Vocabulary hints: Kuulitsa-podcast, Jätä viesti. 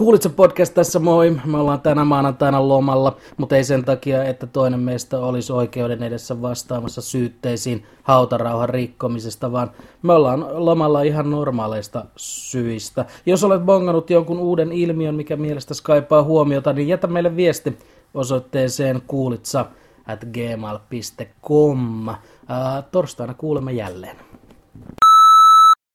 Kuulitsa-podcast tässä, moi. Me ollaan tänä maanantaina lomalla, mutta ei sen takia, että toinen meistä olisi oikeuden edessä vastaamassa syytteisiin hautarauhan rikkomisesta, vaan me ollaan lomalla ihan normaaleista syistä. Jos olet bongannut jonkun uuden ilmiön, mikä mielestäsi kaipaa huomiota, niin jätä meille viesti osoitteeseen kuulitsa@gmail.com. Torstaina kuulemme jälleen.